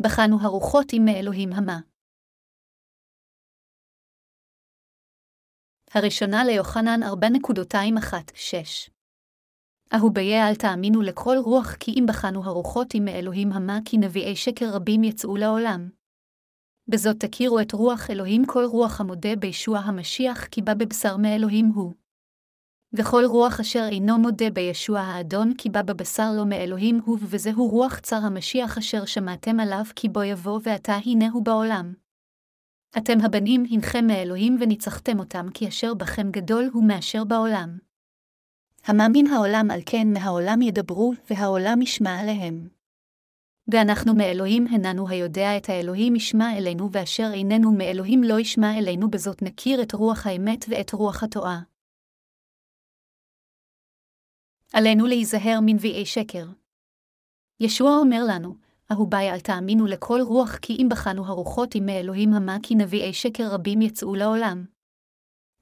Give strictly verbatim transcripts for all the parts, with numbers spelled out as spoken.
בחנו הרוחות עם מאלוהים המה. הראשונה ליוחנן ארבע נקודה אחת שש. אהוביה, אל תאמינו לכל רוח, כי אם בחנו הרוחות עם מאלוהים המה, כי נביאי שקר רבים יצאו לעולם. בזאת תכירו את רוח אלוהים, כל רוח המודה בישוע המשיח כי בא בבשר מאלוהים הוא. וכל רוח אשר אינו מודה בישוע האדון כי בא בבשר לא מאלוהים הוא, וזהו רוח צר המשיח אשר שמעתם עליו כי בו יבוא, ועתה הנה הוא בעולם. אתם הבנים הנכם מאלוהים וניצחתם אותם, כי אשר בכם גדול הוא מאשר בעולם. המאמין העולם, על כן מהעולם ידברו והעולם ישמע עליהם. ואנחנו מאלוהים הננו, היודע את האלוהים ישמע אלינו, ואשר איננו מאלוהים לא ישמע אלינו, בזאת נכיר את רוח האמת ואת רוח התועה. עלינו להיזהר מנביאי שקר. ישוע אומר לנו, אהובי, אל תאמינו לכל רוח, כי אם בחנו הרוחות עם מאלוהים המה, כי נביאי שקר רבים יצאו לעולם.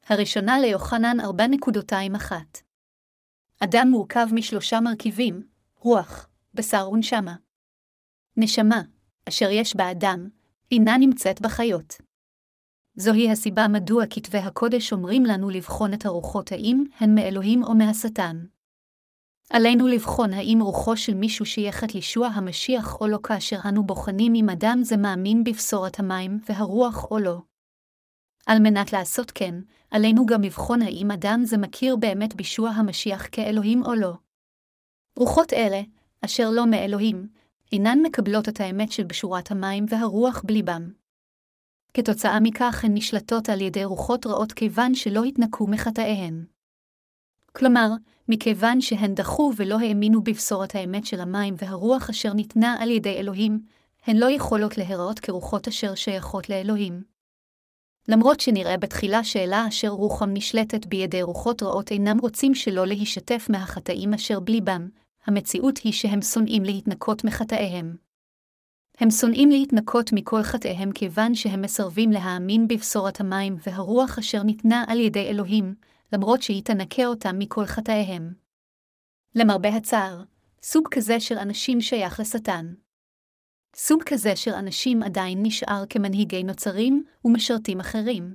הראשונה ליוחנן ארבע נקודה אחת. אדם מורכב משלושה מרכיבים, רוח, בשר ונשמה. נשמה, אשר יש באדם, אינה נמצאת בחיות. זוהי הסיבה מדוע כתבי הקודש אומרים לנו לבחון את הרוחות, האם הן מאלוהים או מהשטן. עלינו לבחון האם רוחו של מישהו שייכת לישוע המשיח או לא, כאשר אנו בוחנים אם אדם זה מאמין בבשורת המים והרוח או לא. על מנת לעשות כן, עלינו גם לבחון האם אדם זה מכיר באמת בישוע המשיח כאלוהים או לא. רוחות אלה, אשר לא מאלוהים, אינן מקבלות את האמת של בשורת המים והרוח בליבם. כתוצאה מכך הן נשלטות על ידי רוחות רעות כיוון שלא התנקו מחטאיהן. כלומר, מכיוון שהן דחו ולא האמינו בבשורת האמת של המים והרוח אשר ניתנה על ידי אלוהים, הן לא יכולות להיראות כרוחות אשר שייכות לאלוהים. למרות שנראה בתחילה שאלה אשר רוחם נשלטת בידי רוחות רעות אינם רוצים שלא להישתף מהחטאים אשר בליבם, המציאות היא שהם שונאים להתנקות מחטאיהם. הם שונאים להתנקות מכל חטאיהם כיוון שהם מסרבים להאמין בבשורת המים והרוח אשר ניתנה על ידי אלוהים, למרות שהיא תנקה אותם מכל חטאיהם. למרבה הצער, סוג כזה של אנשים שייך לשטן. סוג כזה של אנשים עדיין נשאר כמנהיגי נוצרים ומשרתים אחרים.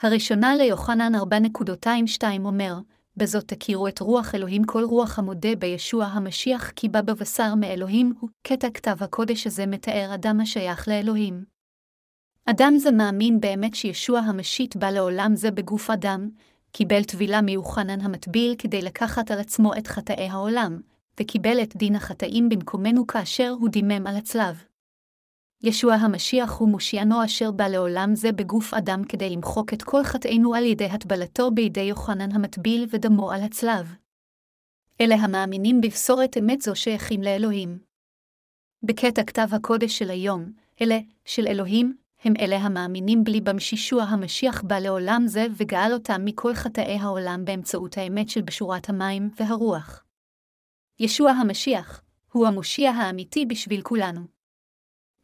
הראשונה ליוחנן ארבע נקודה עשרים ושתיים אומר, בזאת תכירו את רוח אלוהים, כל רוח המודה בישוע המשיח כי בא בבשר מאלוהים הוא. קטע כתב הקודש הזה מתאר אדם השייך לאלוהים. אדם זה מאמין באמת שישוע המשיח בא לעולם זה בגוף אדם, קיבל טבילה מיוחנן המטביל כדי לקחת על עצמו את חטאי העולם, וקיבל את דין החטאים במקומנו כאשר הוא דימם על הצלב. ישוע המשיח הוא מושיענו אשר בא לעולם זה בגוף אדם כדי למחוק את כל חטאינו על ידי הטבלתו בידי יוחנן המטביל ודמו על הצלב. אלה המאמינים בבשורת אמת זו שייכים לאלוהים. בקטע כתב הקודש של היום, אלה של אלוהים, הם אלה המאמינים בליבם שישוע המשיח בא לעולם זה וגאל אותם מכל חטאי העולם באמצעות האמת של בשורת המים והרוח. ישוע המשיח הוא המושיע האמיתי בשביל כולנו.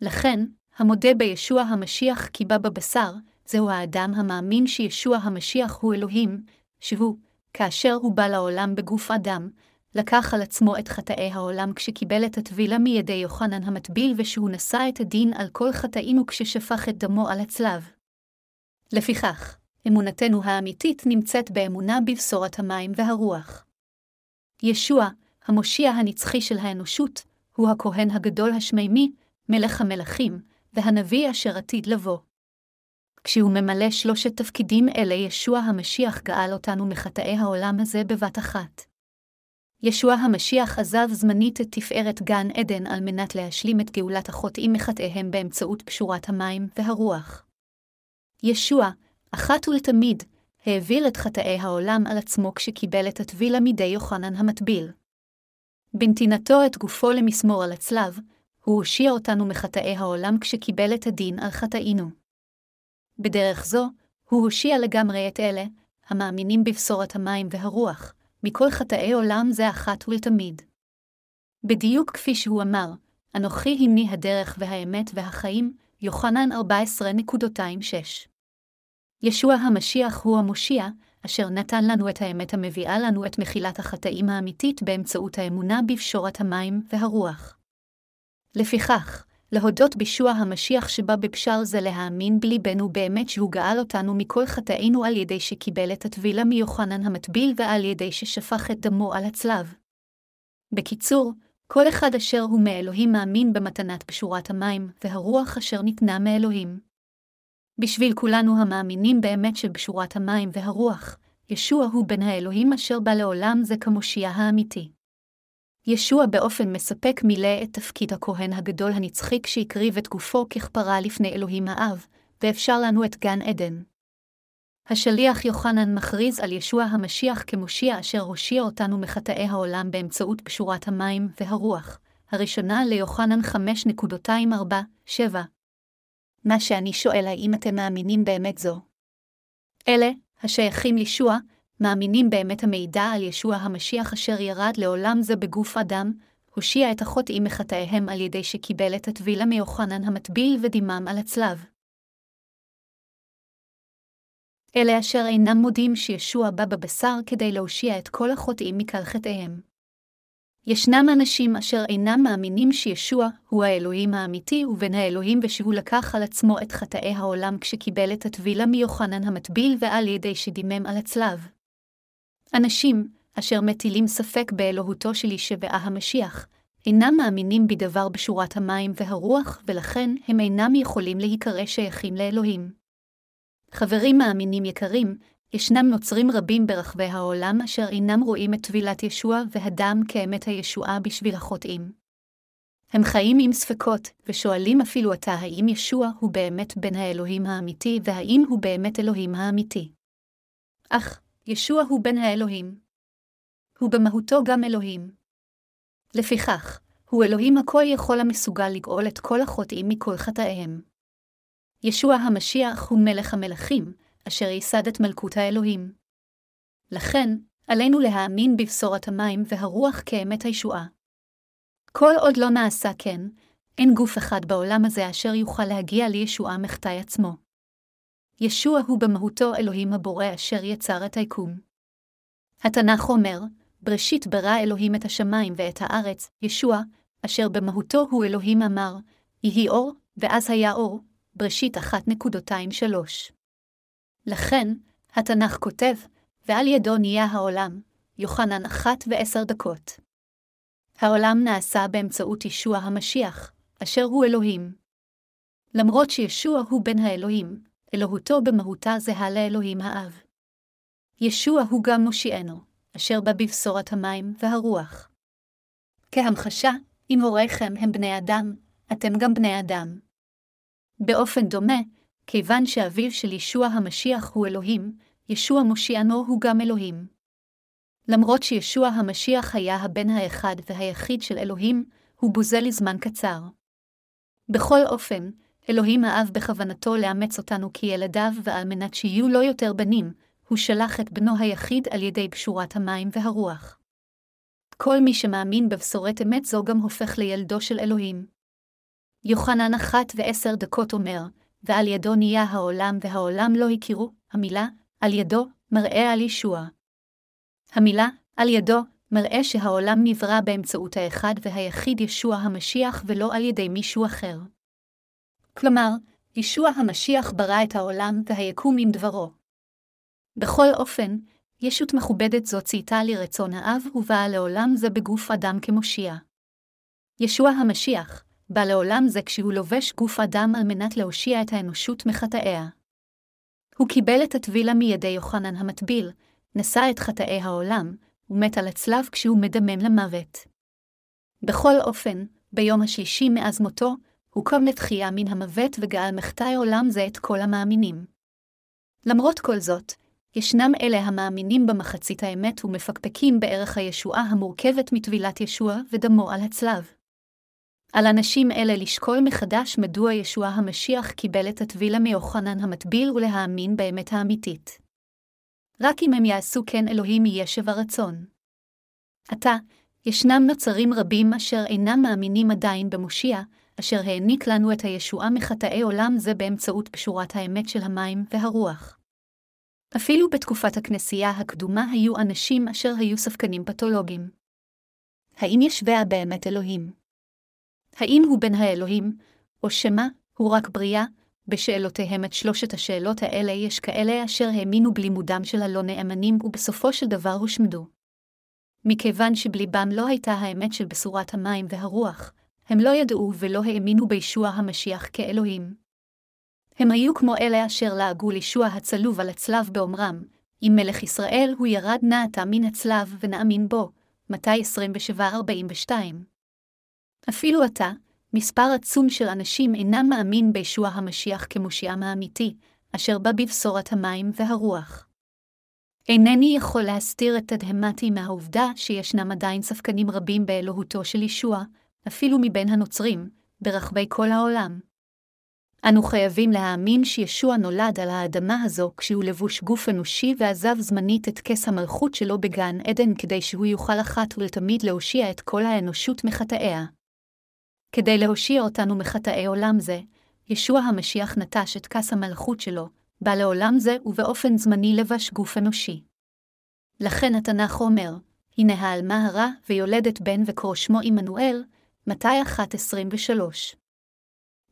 לכן, המודה בישוע המשיח כי בא בבשר, זהו האדם המאמין שישוע המשיח הוא אלוהים, שהוא, כאשר הוא בא לעולם בגוף אדם, לקח על עצמו את חטאי העולם כשקיבל את הטבילה מידי יוחנן המטביל ושהוא נשא את הדין על כל חטאינו כששפך את דמו על הצלב. לפיכך, אמונתנו האמיתית נמצאת באמונה בבשורת המים והרוח. ישוע, המושיע הנצחי של האנושות, הוא הכהן הגדול השמימי, מלך המלכים, והנביא אשר עתיד לבוא. כשהוא ממלא שלושת תפקידים אלה ישוע המשיח גאל אותנו מחטאי העולם הזה בבת אחת. ישוע המשיח עזב זמנית את תפארת גן עדן על מנת להשלים את גאולת החוטאים מחטאיהם באמצעות בשורת המים והרוח. ישוע, אחת ולתמיד, העביר את חטאי העולם על עצמו כשקיבל את הטבילה מידי יוחנן המטביל. בנתינתו את גופו למסמור על הצלב, הוא הושיע אותנו מחטאי העולם כשקיבל את הדין על חטאינו. בדרך זו, הוא הושיע לגמרי את אלה, המאמינים בבשורת המים והרוח, מכל חטאי עולם זה אחת ולתמיד. בדיוק כפי שהוא אמר, אנוכי הני הדרך והאמת והחיים, יוחנן ארבע עשרה נקודה עשרים ושש. ישוע המשיח הוא המושיע, אשר נתן לנו את האמת המביאה לנו את מחילת החטאים האמיתית באמצעות האמונה בבשורת המים והרוח. לפיכך, להודות בישוע המשיח שבא בפשר זה להאמין בליבנו באמת שהוא גאל אותנו מכל חטאינו על ידי שקיבל את הטבילה מיוחנן המטביל ועל ידי ששפך את דמו על הצלב. בקיצור, כל אחד אשר הוא מאלוהים מאמין במתנת בשורת המים והרוח אשר ניתנה מאלוהים. בשביל כולנו המאמינים באמת שבשורת המים והרוח, ישוע הוא בן האלוהים אשר בא לעולם זה כמושיע האמיתי. ישוע באופן מספק מילא את תפקיד הכהן הגדול הנצחי כשהקריב את גופו ככפרה לפני אלוהים האב, ואפשר לנו את גן עדן. השליח יוחנן מכריז על ישוע המשיח כמושיע אשר הושיע אותנו מחטאי העולם באמצעות בשורת המים והרוח, הראשונה ליוחנן חמש ארבע שבע. מה שאני שואל האם אתם מאמינים באמת זו? אלה, השייכים לישוע, מאמינים באמת המידע על ישוע המשיח אשר ירד לעולם זה בגוף אדם, הושיע את החוטאים מחטאיהם על ידי שקיבל את הטבילה מיוחנן המטביל ודימם על הצלב. אלה אשר אינם מודים שישוע בא בבשר כדי להושיע את כל החוטאים מכל חטאיהם. ישנם אנשים אשר אינם מאמינים שישוע הוא האלוהים האמיתי ובן האלוהים ושהוא לקח על עצמו את חטאי העולם כשקיבל את הטבילה מיוחנן המטביל ועל ידי שדימם על הצלב. אנשים אשר מטילים ספק באלוהותו של ישוע המשיח אינם מאמינים בדבר בשורת המים והרוח ולכן הם אינם יכולים להיקרא שייכים לאלוהים. חברים מאמינים יקרים, ישנם נוצרים רבים ברחבי העולם אשר אינם רואים את טבילת ישוע והדם כאמת הישועה בשביל החוטאים. הם חיים עם ספקות ושואלים אפילו עתה האם ישוע הוא באמת בן האלוהים האמיתי והאם הוא באמת אלוהים האמיתי. אך, ישוע הוא בן האלוהים. הוא במהותו גם אלוהים. לפיכך, הוא אלוהים הכל יכול המסוגל לגאול את כל החוטאים מכל חטאיהם. ישוע המשיח הוא מלך המלכים, אשר ייסד את מלכות האלוהים. לכן, עלינו להאמין בבשורת המים והרוח כאמת הישועה. כל עוד לא נעשה כן, אין גוף אחד בעולם הזה אשר יוכל להגיע לישועה מחטאי עצמו. ישוע הוא במהותו אלוהים הבורא אשר יצר את היקום. התנ"ך אומר, בראשית ברא אלוהים את השמיים ואת הארץ, ישוע, אשר במהותו הוא אלוהים אמר, יהי אור, ואז היה אור. בראשית אחת עשרים ושלוש. לכן, התנ"ך כותב, ועל ידו נהיה העולם, יוחנן אחת ועשר דקות. העולם נעשה באמצעות ישוע המשיח, אשר הוא אלוהים. למרות שישוע הוא בן האלוהים, אלוהותו במהותה זהה לאלוהים האב. ישוע הוא גם מושיענו, אשר בא בבשורת המים והרוח. כהמחשה, אם הוריכם הם בני אדם, אתם גם בני אדם. באופן דומה, כיוון שאביו של ישוע המשיח הוא אלוהים, ישוע מושיענו הוא גם אלוהים. למרות שישוע המשיח היה הבן האחד והיחיד של אלוהים, הוא בוזה לזמן קצר. בכל אופן, אלוהים האב בכוונתו לאמץ אותנו כילדיו ועל מנת שיהיו לא יותר בנים, הוא שלח את בנו היחיד על ידי בשורת המים והרוח. כל מי שמאמין בבשורת אמת זו גם הופך לילדו של אלוהים. יוחנן אחת ועשר דקות אומר, ועל ידו נהיה העולם והעולם לא הכירו, המילה, על ידו, מראה על ישוע. המילה, על ידו, מראה שהעולם נברא באמצעות האחד והיחיד ישוע המשיח ולא על ידי מישהו אחר. כלומר, ישוע המשיח ברא את העולם והיקום עם דברו. בכל אופן, ישות מכובדת זו צייתה לרצון האב ובאה לעולם זה בגוף אדם כמושיע. ישוע המשיח בא לעולם זה כשהוא לובש גוף אדם על מנת להושיע את האנושות מחטאיה. הוא קיבל את הטבילה מידי יוחנן המטביל, נשא את חטאי העולם, ומת על הצלב כשהוא מדמם למוות. בכל אופן, ביום השלישי מאז מותו, הוא קם לתחייה מן המוות וגאל מחטאי עולם זה את כל המאמינים. למרות כל זאת, ישנם אלה המאמינים במחצית האמת ומפקפקים בערך הישועה המורכבת מטבילת ישוע ודמו על הצלב. על אנשים אלה לשקול מחדש מדוע ישוע המשיח קיבל את הטבילה מיוחנן המטביל ולהאמין באמת האמיתית. רק אם הם יעשו כן אלוהים יהיה שווה רצון. עתה, ישנם נוצרים רבים אשר אינם מאמינים עדיין במושיע, אשר העניק לנו את הישועה מחטאי עולם זה באמצעות בשורת האמת של המים והרוח. אפילו בתקופת הכנסייה הקדומה היו אנשים אשר היו ספקנים פתולוגים. האם ישוע באמת אלוהים? האם הוא בן האלוהים, או שמה, הוא רק בריאה, בשאלותיהם את שלושת השאלות האלה יש כאלה אשר האמינו בלימודם של הלא נאמנים ובסופו של דבר הושמדו. מכיוון שבליבם לא הייתה האמת של בשורת המים והרוח, הם לא ידעו ולא האמינו בישוע המשיח כאלוהים. הם היו כמו אלה אשר לעגו לישוע הצלוב על הצלב באומרם, אם מלך ישראל הוא ירד נא אתה מן הצלב ונאמין בו, מתי עשרים ושבע ארבעים ושתיים. אפילו אתה, מספר עצום של אנשים אינם מאמין בישוע המשיח כמושיעם האמיתי, אשר בא בבשורת המים והרוח. אינני יכול להסתיר את תדהמתי מהעובדה שישנם עדיין ספקנים רבים באלוהותו של ישוע, אפילו מבין הנוצרים, ברחבי כל העולם. אנו חייבים להאמין שישוע נולד על האדמה הזו כשהוא לבוש גוף אנושי ועזב זמנית את כס המלכות שלו בגן עדן כדי שהוא יוכל אחת ולתמיד להושיע את כל האנושות מחטאיה. כדי להושיע אותנו מחטאי עולם זה, ישוע המשיח נטש את כס המלכות שלו, בא לעולם זה ובאופן זמני לבש גוף אנושי. לכן התנ"ך אומר, הנה העלמה הרע ויולדת בן וקורא שמו עמנואל, מתי אחת עשרים ושלוש.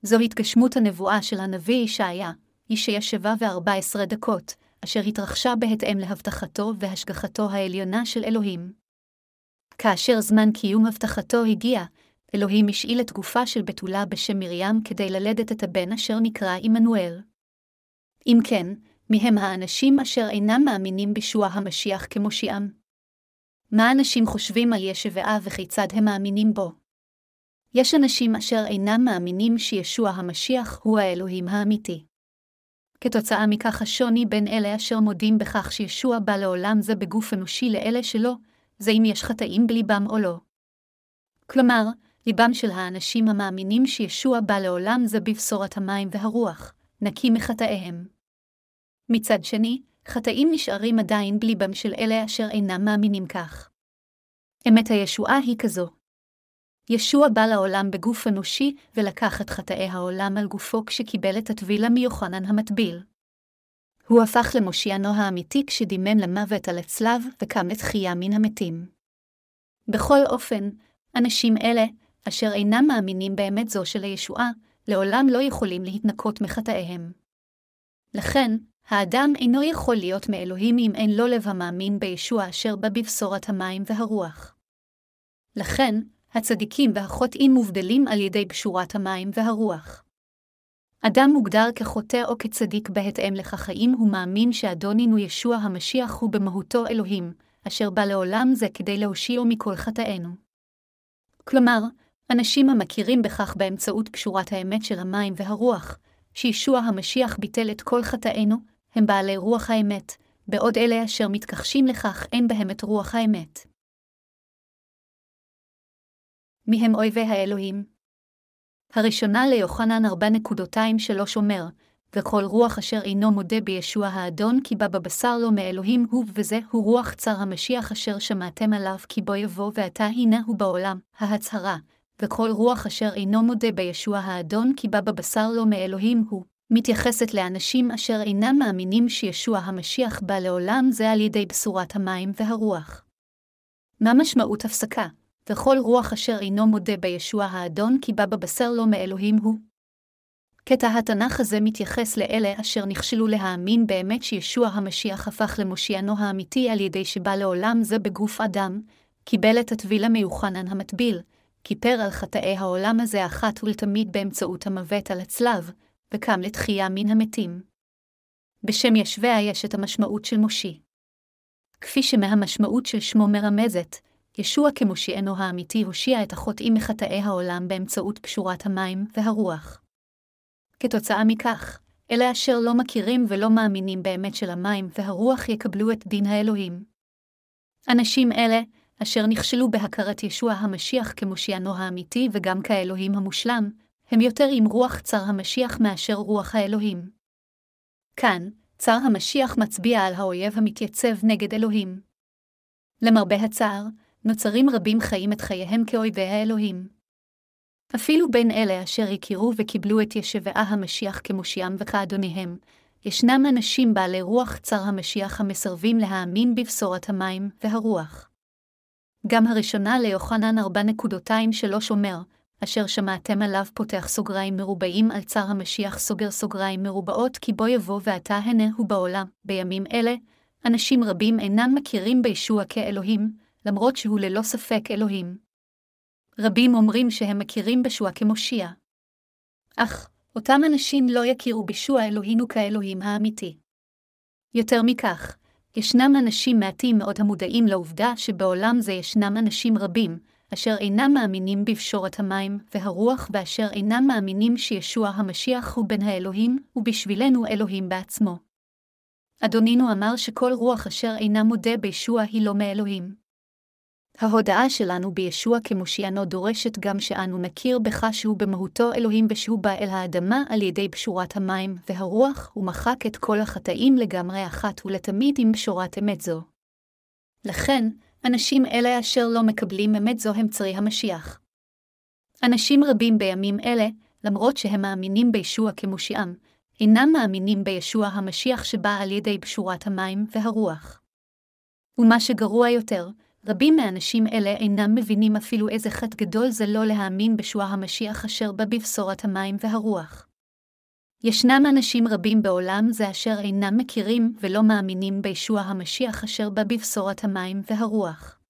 זו התגשמות הנבואה של הנביא ישעיה, ישעיה שבע וארבע עשרה דקות, אשר התרחשה בהתאם להבטחתו והשגחתו העליונה של אלוהים. כאשר זמן קיום הבטחתו הגיע, אלוהים השאיל את גופה של בתולה בשם מרים כדי ללדת את הבן אשר נקרא עמנואל. אם כן, מיהם האנשים אשר אינם מאמינים בישוע המשיח כמושיעם? מה אנשים חושבים על ישוע וכיצד הם מאמינים בו? יש אנשים אשר אינם מאמינים שישוע המשיח הוא האלוהים האמיתי. כתוצאה מכך השוני בין אלה אשר מודים בכך שישוע בא לעולם זה בגוף אנושי לאלה שלא, זה אם יש חטאים בליבם או לא. כלומר, ליבם של האנשים המאמינים שישוע בא לעולם זה בבשורת המים והרוח, נקי מחטאיהם. מצד שני, חטאים נשארים עדיין בליבם של אלה אשר אינם מאמינים כך. אמת הישועה היא כזו. ישוע בא לעולם בגוף אנושי ולקח את חטאי העולם על גופו כשקיבל את הטבילה מיוחנן המטביל. הוא הפך למושיענו האמיתי כשדימם למוות על הצלב וקם לתחייה מן המתים. בכל אופן, אנשים אלה, אשר אינם מאמינים באמת זו של הישועה, לעולם לא יכולים להתנקות מחטאיהם. לכן, האדם אינו יכול להיות מאלוהים אם אין לו לב המאמין בישוע אשר בא בבשורת המים והרוח. לכן, הצדיקים והחוטאים מובדלים על ידי בשורת המים והרוח. אדם מוגדר כחוטא או כצדיק בהתאם לכך אם הוא מאמין שאדוננו ישוע המשיח הוא במהותו אלוהים, אשר בא לעולם זה כדי להושיעו מכל חטאינו. כלומר, אנשים המכירים בכך באמצעות בשורת האמת של המים והרוח, שישוע המשיח ביטל את כל חטאינו, הם בעלי רוח האמת, בעוד אלה אשר מתכחשים לכך אין בהם את רוח האמת. מיהם אויבי האלוהים? הראשונה ליוחנן ארבע נקודה עשרים ושלוש אומר, וכל רוח אשר אינו מודה בישוע האדון כי בא בבשר לו מאלוהים הוא וזה הוא רוח צר המשיח אשר שמעתם עליו כי בו יבוא ואתה הנה הוא בעולם, ההצהרה, וכל רוח אשר אינו מודה בישוע האדון כי בא בבשר לו מאלוהים הוא, מתייחסת לאנשים אשר אינם מאמינים שישוע המשיח בא לעולם זה על ידי בשורת המים והרוח. מה משמעות הפסקה? וכל רוח אשר אינו מודה בישוע האדון כי בא בבשר לו מאלוהים הוא. קטע התנ"ך הזה מתייחס לאלה אשר נכשלו להאמין באמת שישוע המשיח הפך למושיענו האמיתי על ידי שבא לעולם זה בגוף אדם, קיבל את הטבילה מיוחנן המטביל, כיפר על חטאי העולם הזה אחת ולתמיד באמצעות המוות על הצלב, וקם לתחייה מן המתים. בשם ישוע יש את המשמעות של מושי. כפי שמהמשמעות של שמו מרמזת, ישוע כמושיענו האמיתי הושיע את החוטאים מחטאי העולם באמצעות פשורת המים והרוח. כתוצאה מכך, אלה אשר לא מכירים ולא מאמינים באמת של המים והרוח יקבלו את דין האלוהים. אנשים אלה, אשר נכשלו בהכרת ישוע המשיח כמושיענו האמיתי וגם כאלוהים המושלם, הם יותר עם רוח צר המשיח מאשר רוח האלוהים. כאן, צר המשיח מצביע על האויב המתייצב נגד אלוהים. למרבה הצער, נוצרים רבים חיים את חייהם כאויבי האלוהים. אפילו בין אלה אשר הכירו וקיבלו את ישוע המשיח כמושיעם וכאדוניהם, ישנם אנשים בעלי רוח צר המשיח המסרבים להאמין בבשורת המים והרוח. גם הראשונה ליוחנן ארבע נקודה עשרים ושלוש אומר, אשר שמעתם עליו פותח סוגריים מרובעים על צר המשיח סוגר סוגריים מרובעות כי בו יבוא ואתה הנה הוא בעולם. בימים אלה, אנשים רבים אינם מכירים בישוע כאלוהים, למרות שהוא ללא ספק אלוהים. רבים אומרים שהם מכירים בישוע כמושיע. אך, אותם אנשים לא יכירו בישוע אלוהינו כאלוהים האמיתי. יותר מכך, ישנם אנשים מעטים מאוד המודעים לעובדה שבעולם זה ישנם אנשים רבים, אשר אינם מאמינים בבשורת המים והרוח ואשר אינם מאמינים שישוע המשיח הוא בן האלוהים ובשבילנו אלוהים בעצמו. אדונינו אמר שכל רוח אשר אינה מודה בישוע היא לא מאלוהים. ההודעה שלנו בישוע כמושיענו דורשת גם שאנו נכיר בך שהוא במהותו אלוהים ושהוא בא אל האדמה על ידי בשורת המים והרוח ומחק את כל החטאים לגמרי אחת ולתמיד עם בשורת אמת זו. לכן, אנשים אלה אשר לא מקבלים אמת זו הם צרי המשיח. אנשים רבים בימים אלה, למרות שהם מאמינים בישוע כמושיעם, אינם מאמינים בישוע המשיח שבא על ידי בשורת המים והרוח. ומה שגרוע יותר, רבים מהאנשים אלה אינם מבינים אפילו איזה חטא גדול זה לא להאמין בישוע המשיח אשר בא בבשורת המים והרוח. ישנם אנשים רבים בעולם זה אשר אינם מכירים ולא מאמינים בישוע המשיח אשר בא בבשורת המים והרוח.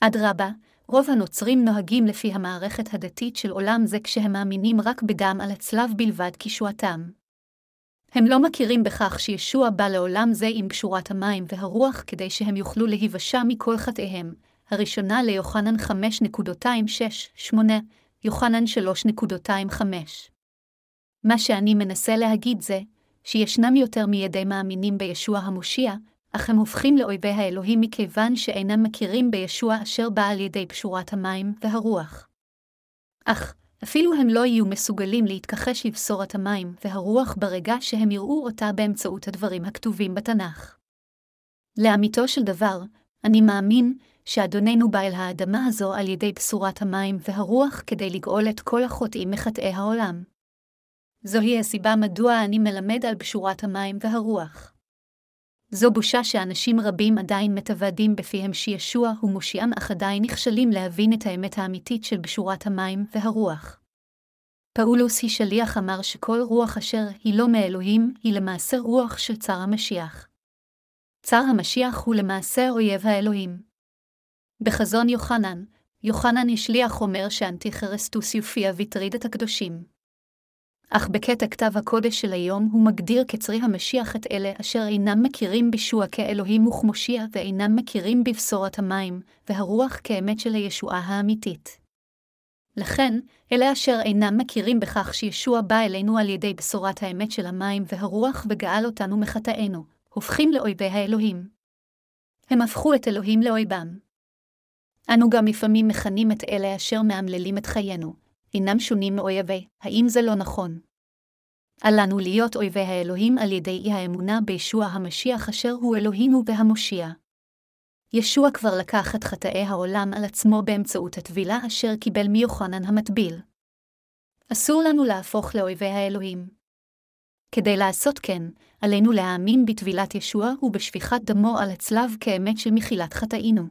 אדרבה, רוב הנוצרים נוהגים לפי המערכת הדתית של עולם זה כשהם מאמינים רק בדם על הצלב בלבד כישועתם. הם לא מכירים בכך שישוע בא לעולם זה עם בשורת המים והרוח כדי שהם יוכלו להיוושע מכל חטאיהם. הראשונה ליוחנן חמש שש שמונה, יוחנן שלוש חמש. מה שאני מנסה להגיד זה, שישנם יותר מידי מאמינים בישוע המושיע, אך הם הופכים לאויבי האלוהים מכיוון שאינם מכירים בישוע אשר בא על ידי בשורת המים והרוח. אך, אפילו הם לא יהיו מסוגלים להתכחש לבשורת המים והרוח ברגע שהם יראו אותה באמצעות הדברים הכתובים בתנ"ך. לאמיתו של דבר, אני מאמין שאדוננו בא אל האדמה הזו על ידי בשורת המים והרוח כדי לגאול את כל החוטאים מחטאי העולם. זוהי הסיבה מדוע אני מלמד על בשורת המים והרוח. זו בושה שאנשים רבים עדיין מתוודים בפיהם שישוע הוא מושיעם אך עדיין נכשלים להבין את האמת האמיתית של בשורת המים והרוח. פאולוס היא שליח אמר שכל רוח אשר היא לא מאלוהים היא למעשה רוח של צר המשיח. צר המשיח הוא למעשה אויב האלוהים. בחזון יוחנן, יוחנן השליח אומר שאנטיכריסטוס יופיע ויטריד את הקדושים. אך בקטע כתב הקודש של היום הוא מגדיר כצרי המשיח את אלה אשר אינם מכירים בישוע כאלוהים וכמושיע ואינם מכירים בבשורת המים והרוח כאמת של הישועה האמיתית. לכן, אלה אשר אינם מכירים בכך שישוע בא אלינו על ידי בשורת האמת של המים והרוח וגאל אותנו מחטאינו, הופכים לאויבי האלוהים. הם הפכו את אלוהים לאויבם. אנו גם לפעמים מכנים את אלה אשר מאמללים את חיינו. אינם שונים מאויבי, האם זה לא נכון? עלינו להיות אויבי האלוהים על ידי אי האמונה בישוע המשיח אשר הוא אלוהינו והמושיע. ישוע כבר לקח את חטאי העולם על עצמו באמצעות הטבילה אשר קיבל מיוחנן המטביל. אסור לנו להפוך לאויבי האלוהים. כדי לעשות כן, עלינו להאמין בטבילת ישוע ובשפיכת דמו על הצלב כאמת של מחילת חטאינו.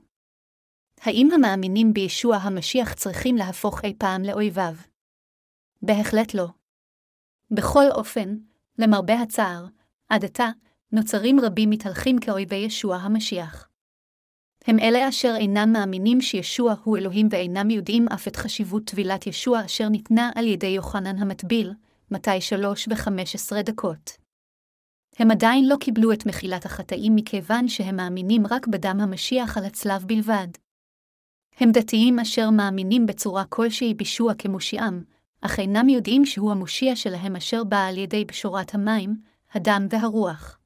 האם המאמינים בישוע המשיח צריכים להפוך אי פעם לאויביו? בהחלט לא. בכל אופן, למרבה הצער, עד עתה, נוצרים רבים מתהלכים כאויבי ישוע המשיח. הם אלה אשר אינם מאמינים שישוע הוא אלוהים ואינם יודעים אף את חשיבות טבילת ישוע אשר ניתנה על ידי יוחנן המטביל, מתי שלוש וחמש עשרה דקות. הם עדיין לא קיבלו את מחילת החטאים מכיוון שהם מאמינים רק בדם המשיח על הצלב בלבד. הם דתיים אשר מאמינים בצורה כלשהי בישוע כמושיעם, אך אינם יודעים שהוא המושיע שלהם אשר בא על ידי בשורת המים, הדם והרוח.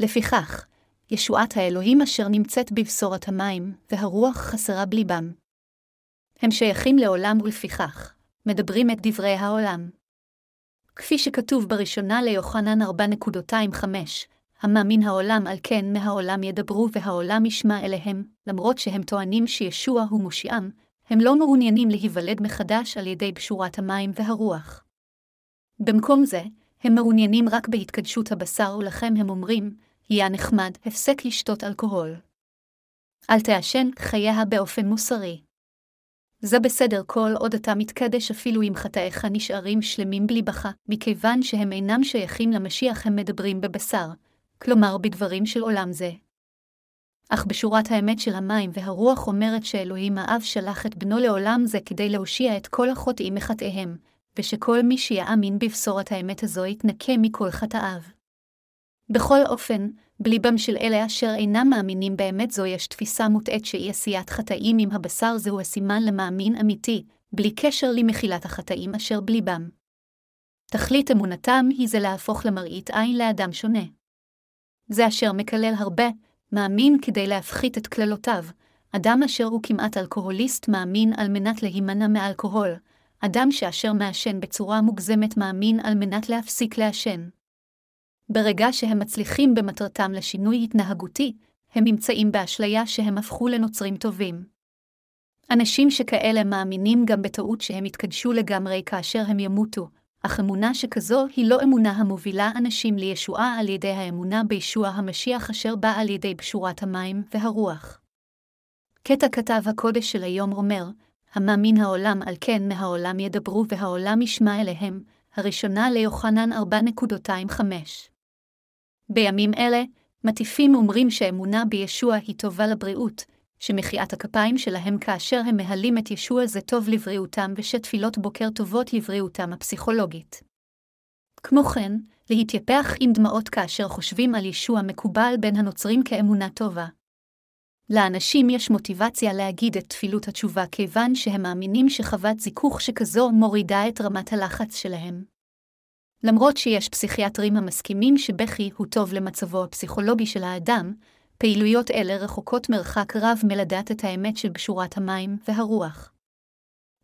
לפיכך, ישועת האלוהים אשר נמצאת בבשורת המים והרוח חסרה בליבם. הם שייכים לעולם ולפיכך, מדברים את דברי העולם. כפי שכתוב בראשונה ליוחנן ארבע חמש, המאמין העולם על כן מהעולם ידברו והעולם ישמע אליהם, למרות שהם טוענים שישוע הוא מושיעם, הם לא מעוניינים להיוולד מחדש על ידי בשורת המים והרוח. במקום זה, הם מעוניינים רק בהתקדשות הבשר ולכם הם אומרים, יהיה נחמד, הפסק לשתות אלכוהול. אל תעשן חייה באופן מוסרי. זה בסדר כל עוד אתה מתקדש אפילו אם חטאיך נשארים שלמים בלי בכה, מכיוון שהם אינם שייכים למשיח הם מדברים בבשר, כלומר בדברים של עולם זה. אך בשורת האמת של המים והרוח אומרת שאלוהים האב שלח את בנו לעולם זה כדי להושיע את כל החוטאים מחטאיהם, ושכל מי שיאמין בבשורת האמת הזו יתנקה מכל חטאיו. בכל אופן, בליבם של אלה אשר אינם מאמינים באמת זו יש תפיסה מוטעת שאי עשיית חטאים עם הבשר זהו הסימן למאמין אמיתי, בלי קשר למחילת החטאים אשר בליבם. תכלית אמונתם היא זה להפוך למראית עין לאדם שונה. זה אשר מקלל הרבה, מאמין כדי להפחית את כללותיו, אדם אשר הוא כמעט אלכוהוליסט מאמין על מנת להימנע מאלכוהול, אדם שאשר מאשן בצורה מוגזמת מאמין על מנת להפסיק לאשן. ברגע שהם מצליחים במטרתם לשינוי התנהגותי, הם נמצאים באשליה שהם הפכו לנוצרים טובים. אנשים שכאלה מאמינים גם בטעות שהם יתקדשו לגמרי כאשר הם ימותו, אך אמונה שכזו היא לא אמונה המובילה אנשים לישועה על ידי האמונה בישוע המשיח אשר בא על ידי בשורת המים והרוח. קטע כתב הקודש של היום אומר, המאמין העולם על כן מהעולם ידברו והעולם ישמע אליהם, הראשונה ליוחנן ארבע נקודה עשרים וחמש. בימים אלה, מטיפים אומרים שאמונה בישוע היא טובה לבריאות, שמחיאת הכפיים שלהם כאשר הם מהלים את ישוע זה טוב לבריאותם ושתפילות בוקר טובות לבריאותם הפסיכולוגית. כמו כן, להתייפח עם דמעות כאשר חושבים על ישוע מקובל בין הנוצרים כאמונה טובה. לאנשים יש מוטיבציה להגיד את תפילות התשובה כיוון שהם מאמינים שחוות זיכוך שכזו מורידה את רמת הלחץ שלהם. למרות שיש פסיכיאטרים המסכימים שבכי הוא טוב למצבו הפסיכולוגי של האדם, פעילויות אלה רחוקות מרחק רב מלדעת את האמת של בשורת המים והרוח.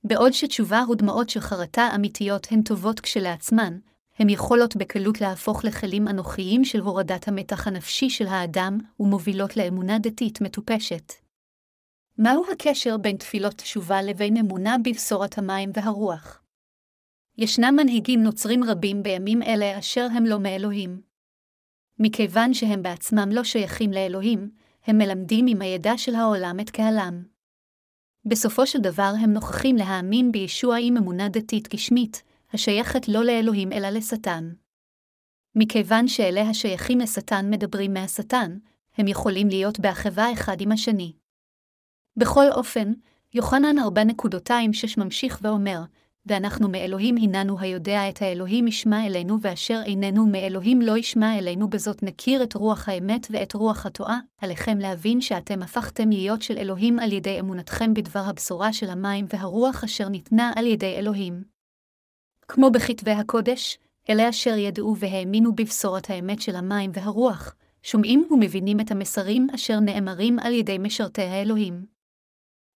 בעוד שתשובה ודמעות של חרטה אמיתיות הן טובות כשלעצמן, הן יכולות בקלות להפוך לכלים אנוכיים של הורדת המתח הנפשי של האדם ומובילות לאמונה דתית מטופשת. מהו הקשר בין תפילות תשובה לבין אמונה בבשורת המים והרוח? ישנם מנהיגים נוצרים רבים בימים אלה אשר הם לא מאלוהים. מכיוון שהם בעצמם לא שייכים לאלוהים, הם מלמדים עם הידע של העולם את קהלם. בסופו של דבר הם נוכחים להאמין בישוע עם אמונה דתית גשמית, השייכת לא לאלוהים אלא לשטן. מכיוון שאלה השייכים לשטן מדברים מהשטן, הם יכולים להיות בהחווה אחד עם השני. בכל אופן, יוחנן ארבע נקודה עשרים ושש ממשיך ואומר, ואנחנו מאלוהים הננו היודע את האלוהים ישמע אלינו ואשר איננו מאלוהים לא ישמע אלינו בזאת נכיר את רוח האמת ואת רוח התועה, עליכם להבין שאתם הפכתם להיות של אלוהים על ידי אמונתכם בדבר הבשורה של המים והרוח אשר ניתנה על ידי אלוהים. כמו בכתבי הקודש, אלה אשר ידעו והאמינו בבשורת האמת של המים והרוח, שומעים ומבינים את המסרים אשר נאמרים על ידי משרתי האלוהים.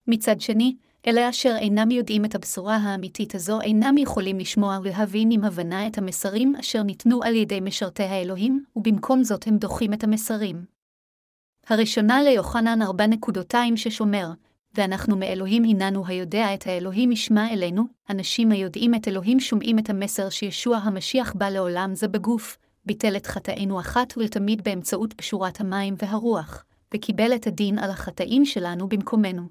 מצד שני, אלה אשר אינם יודעים את הבשורה האמיתית הזו אינם יכולים לשמוע ולהבין עם הבנה את המסרים אשר ניתנו על ידי משרתי האלוהים, ובמקום זאת הם דוחים את המסרים. הראשונה ליוחנן ארבע נקודה עשרים ושש אומר, ואנחנו מאלוהים הננו היודע את האלוהים ישמע אלינו, אנשים היודעים את אלוהים שומעים את המסר שישוע המשיח בא לעולם זה בגוף, ביטל את חטאינו אחת ולתמיד באמצעות בשורת המים והרוח, וקיבל את הדין על החטאים שלנו במקומנו.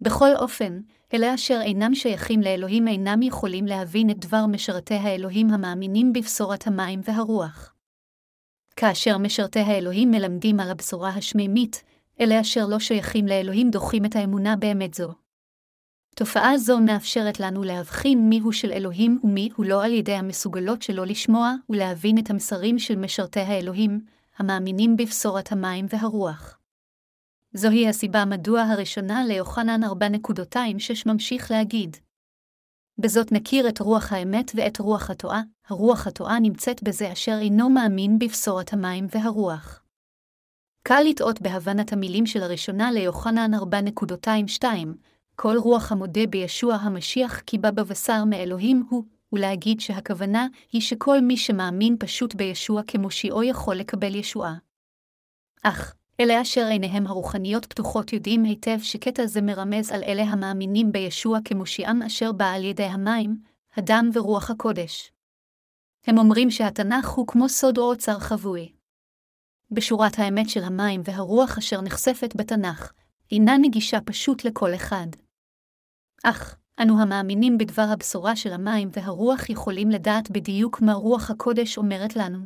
בכל אופן, אלה אשר אינם שייכים לאלוהים אינם יכולים להבין את דבר משרתי האלוהים המאמינים בבשורת המים והרוח. כאשר משרתי האלוהים מלמדים על הבשורה השמימית, אלה אשר לא שייכים לאלוהים דוחים את האמונה באמת זו. תופעה זו מאפשרת לנו להבחין מיהו של אלוהים ומיהו לא על ידי המסוגלות שלו לשמוע ולהבין את המסרים של משרתי האלוהים, המאמינים בבשורת המים והרוח. זוהי הסיבה מדוע הראשונה ליוחנן ארבע נקודה עשרים ושש ממשיך להגיד. בזאת נכיר את רוח האמת ואת רוח התועה, הרוח התועה נמצאת בזה אשר אינו מאמין בבשורת המים והרוח. קל לטעות בהבנת המילים של הראשונה ליוחנן ארבע נקודה עשרים ושתיים, כל רוח המודה בישוע המשיח כי בא בבשר מאלוהים הוא, ולהגיד שהכוונה היא שכל מי שמאמין פשוט בישוע כמושיעו יכול לקבל ישועה. אך, אלה אשר עיניהם הרוחניות פתוחות יודעים היטב שקטע זה מרמז על אלה המאמינים בישוע כמושיעם אשר בא על ידי המים, הדם ורוח הקודש. הם אומרים שהתנ"ך הוא כמו סוד או אוצר חבוי. בשורת האמת של המים והרוח אשר נחשפת בתנ"ך, אינה נגישה פשוט לכל אחד. אך, אנו המאמינים בדבר הבשורה של המים והרוח יכולים לדעת בדיוק מה רוח הקודש אומרת לנו.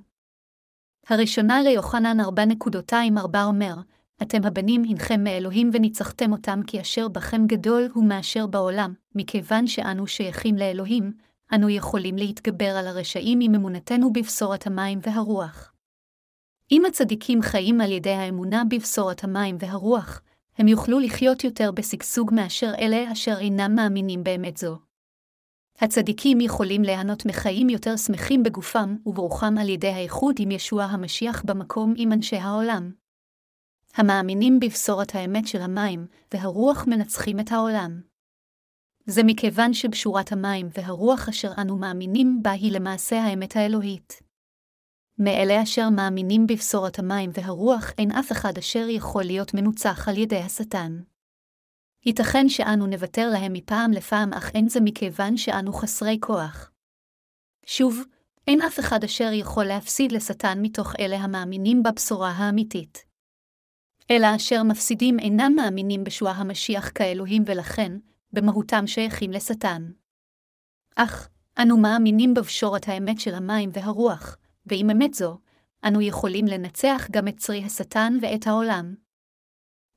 הראשונה ליוחנן ארבע נקודה עשרים וארבע אומר, אתם הבנים הנכם מאלוהים וניצחתם אותם כי אשר בכם גדול הוא מאשר בעולם, מכיוון שאנו שייכים לאלוהים, אנו יכולים להתגבר על הרשעים עם אמונתנו בבשורת המים והרוח. אם הצדיקים חיים על ידי האמונה בבשורת המים והרוח, הם יוכלו לחיות יותר בסגסוג מאשר אלה אשר אינם מאמינים באמת זו. הצדיקים יכולים ליהנות מחיים יותר שמחים בגופם וברוחם על ידי האיחוד עם ישוע המשיח במקום עם אנשי העולם. המאמינים בבשורת האמת של המים והרוח מנצחים את העולם. זה מכיוון שבשורת המים והרוח אשר אנו מאמינים בה היא למעשה האמת האלוהית. מאלה אשר מאמינים בבשורת המים והרוח אין אף אחד אשר יכול להיות מנוצח על ידי השטן. ייתכן שאנו נוותר להם מפעם לפעם, אך אין זה מכיוון שאנו חסרי כוח. שוב, אין אף אחד אשר יכול להפסיד לשטן מתוך אלה המאמינים בבשורה האמיתית. אלה אשר מפסידים אינם מאמינים בישוע המשיח כאלוהים ולכן, במהותם שייכים לשטן. אך, אנו מאמינים בבשורת האמת של המים והרוח, ועם אמת זו, אנו יכולים לנצח גם את צרי השטן ואת העולם.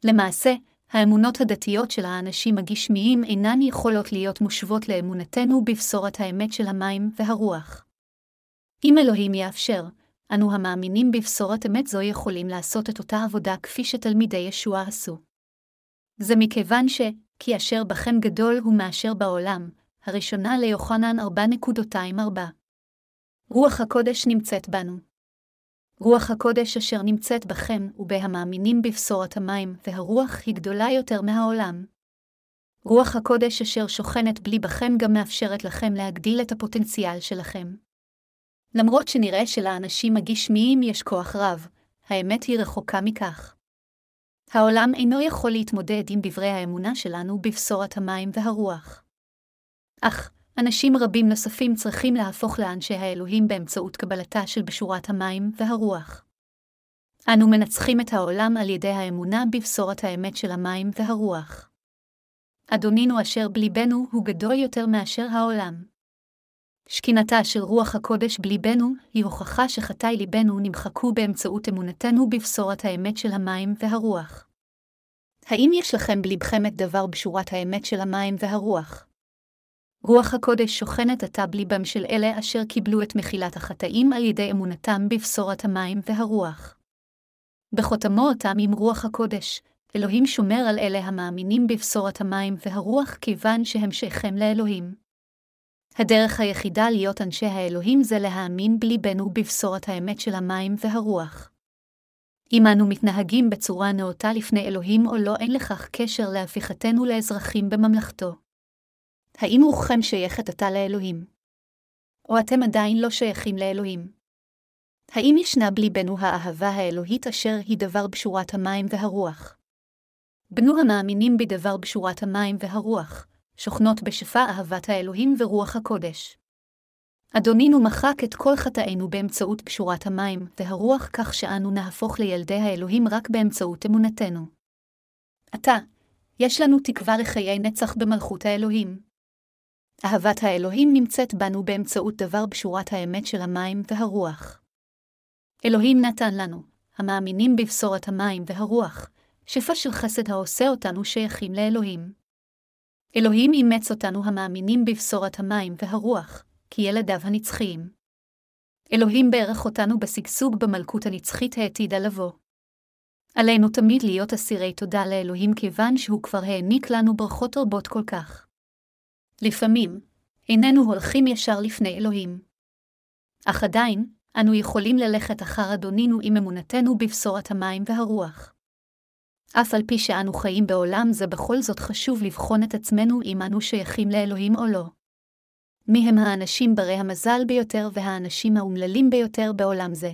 למעשה, האמונות הדתיות של האנשים הגשמיים אינן יכולות להיות מושוות לאמונתנו בבשורת האמת של המים והרוח. אם אלוהים יאפשר, אנו המאמינים בבשורת אמת זו יכולים לעשות את אותה עבודה כפי שתלמידי ישוע עשו. זה מכיוון ש, כי אשר בכם גדול הוא מאשר בעולם, הראשונה ליוחנן ארבע נקודה עשרים וארבע. רוח הקודש נמצאת בנו. רוח הקודש אשר נמצאת בכם ובהמאמינים בבשורת המים והרוח היא גדולה יותר מהעולם. רוח הקודש אשר שוכנת בלי בכם גם מאפשרת לכם להגדיל את הפוטנציאל שלכם. למרות שנראה שלאנשים הגשמיים יש כוח רב, האמת היא רחוקה מכך. העולם אינו יכול להתמודד עם דברי האמונה שלנו בבשורת המים והרוח. אך, אנשים רבים נוספים צריכים להפוך לאנשי האלוהים באמצעות קבלתה של בשורת המים והרוח. אנו מנצחים את העולם על ידי האמונה בבשורת האמת של המים והרוח. אדונינו אשר בליבנו הוא גדול יותר מאשר העולם. שקינתה של רוח הקודש בליבנו היא הוכחה שחטאי ליבנו נמחקו באמצעות אמונתנו בבשורת האמת של המים והרוח. האם יש לכם בליבכם את דבר בשורת האמת של המים והרוח? רוח הקודש שוכנת עתה בליבם של אלה אשר קיבלו את מחילת החטאים על ידי אמונתם בבשורת המים והרוח. בחותמו אותם עם רוח הקודש, אלוהים שומר על אלה המאמינים בבשורת המים והרוח כיוון שהם שייכים לאלוהים. הדרך היחידה להיות אנשי האלוהים זה להאמין בליבנו בבשורת האמת של המים והרוח. אם אנו מתנהגים בצורה נאותה לפני אלוהים או לא, אין לכך קשר להפיכתנו לאזרחים בממלכתו. האם רוחכם שייכת עתה לאלוהים? או אתם עדיין לא שייכים לאלוהים? האם ישנה בליבנו האהבה האלוהית אשר היא דבר בשורת המים והרוח? בנו המאמינים בדבר בשורת המים והרוח, שוכנות בשפע אהבת האלוהים ורוח הקודש. אדונינו מחק את כל חטאינו באמצעות בשורת המים והרוח כך שאנו נהפוך לילדי האלוהים רק באמצעות אמונתנו. עתה, יש לנו תקווה לחיי נצח במלכות האלוהים. אהבת האלוהים נמצאת בנו באמצעות דבר בשורת האמת של המים והרוח. אלוהים נתן לנו, המאמינים בבשורת המים והרוח, שפע של חסד העושה אותנו שייכים לאלוהים. אלוהים אימץ אותנו המאמינים בבשורת המים והרוח, כי ילדיו הנצחיים. אלוהים בערך אותנו בסגסוג במלכות הנצחית העתידה לבוא. עלינו תמיד להיות אסירי תודה לאלוהים כיוון שהוא כבר העניק לנו ברכות רבות כל כך. לפעמים, איננו הולכים ישר לפני אלוהים. אך עדיין, אנו יכולים ללכת אחר אדונינו עם אמונתנו בבשורת המים והרוח. אף על פי שאנו חיים בעולם זה בכל זאת חשוב לבחון את עצמנו אם אנו שייכים לאלוהים או לא. מי הם האנשים ברי המזל ביותר והאנשים האומללים ביותר בעולם זה?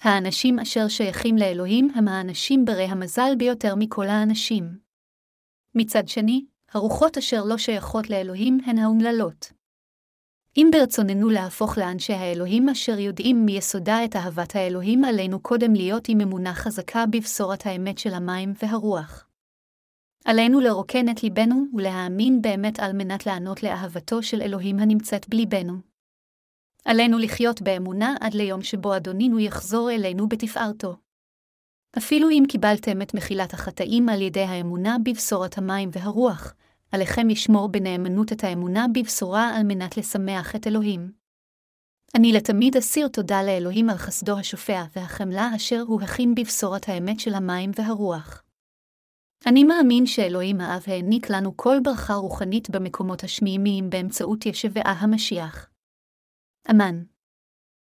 האנשים אשר שייכים לאלוהים הם האנשים ברי המזל ביותר מכל האנשים. מצד שני, הרוחות אשר לא שייכות לאלוהים הן האומללות. אם ברצוננו להפוך לאנשי האלוהים אשר יודעים מיסודה את אהבת האלוהים, עלינו קודם להיות עם אמונה חזקה בבשורת האמת של המים והרוח. עלינו לרוקן את ליבנו ולהאמין באמת על מנת לענות לאהבתו של אלוהים הנמצאת בליבנו. עלינו לחיות באמונה עד ליום שבו אדונינו יחזור אלינו בתפארתו. אפילו אם קיבלתם את מחילת החטאים על ידי האמונה בבשורת המים והרוח, עליכם לשמור בנאמנות את האמונה בבשורה על מנת לשמח את אלוהים. אני לתמיד אסיר תודה לאלוהים על חסדו השופע והחמלה אשר הוא הכין בבשורת האמת של המים והרוח. אני מאמין שאלוהים האב העניק לנו כל ברכה רוחנית במקומות השמימיים באמצעות ישוע המשיח. אמן.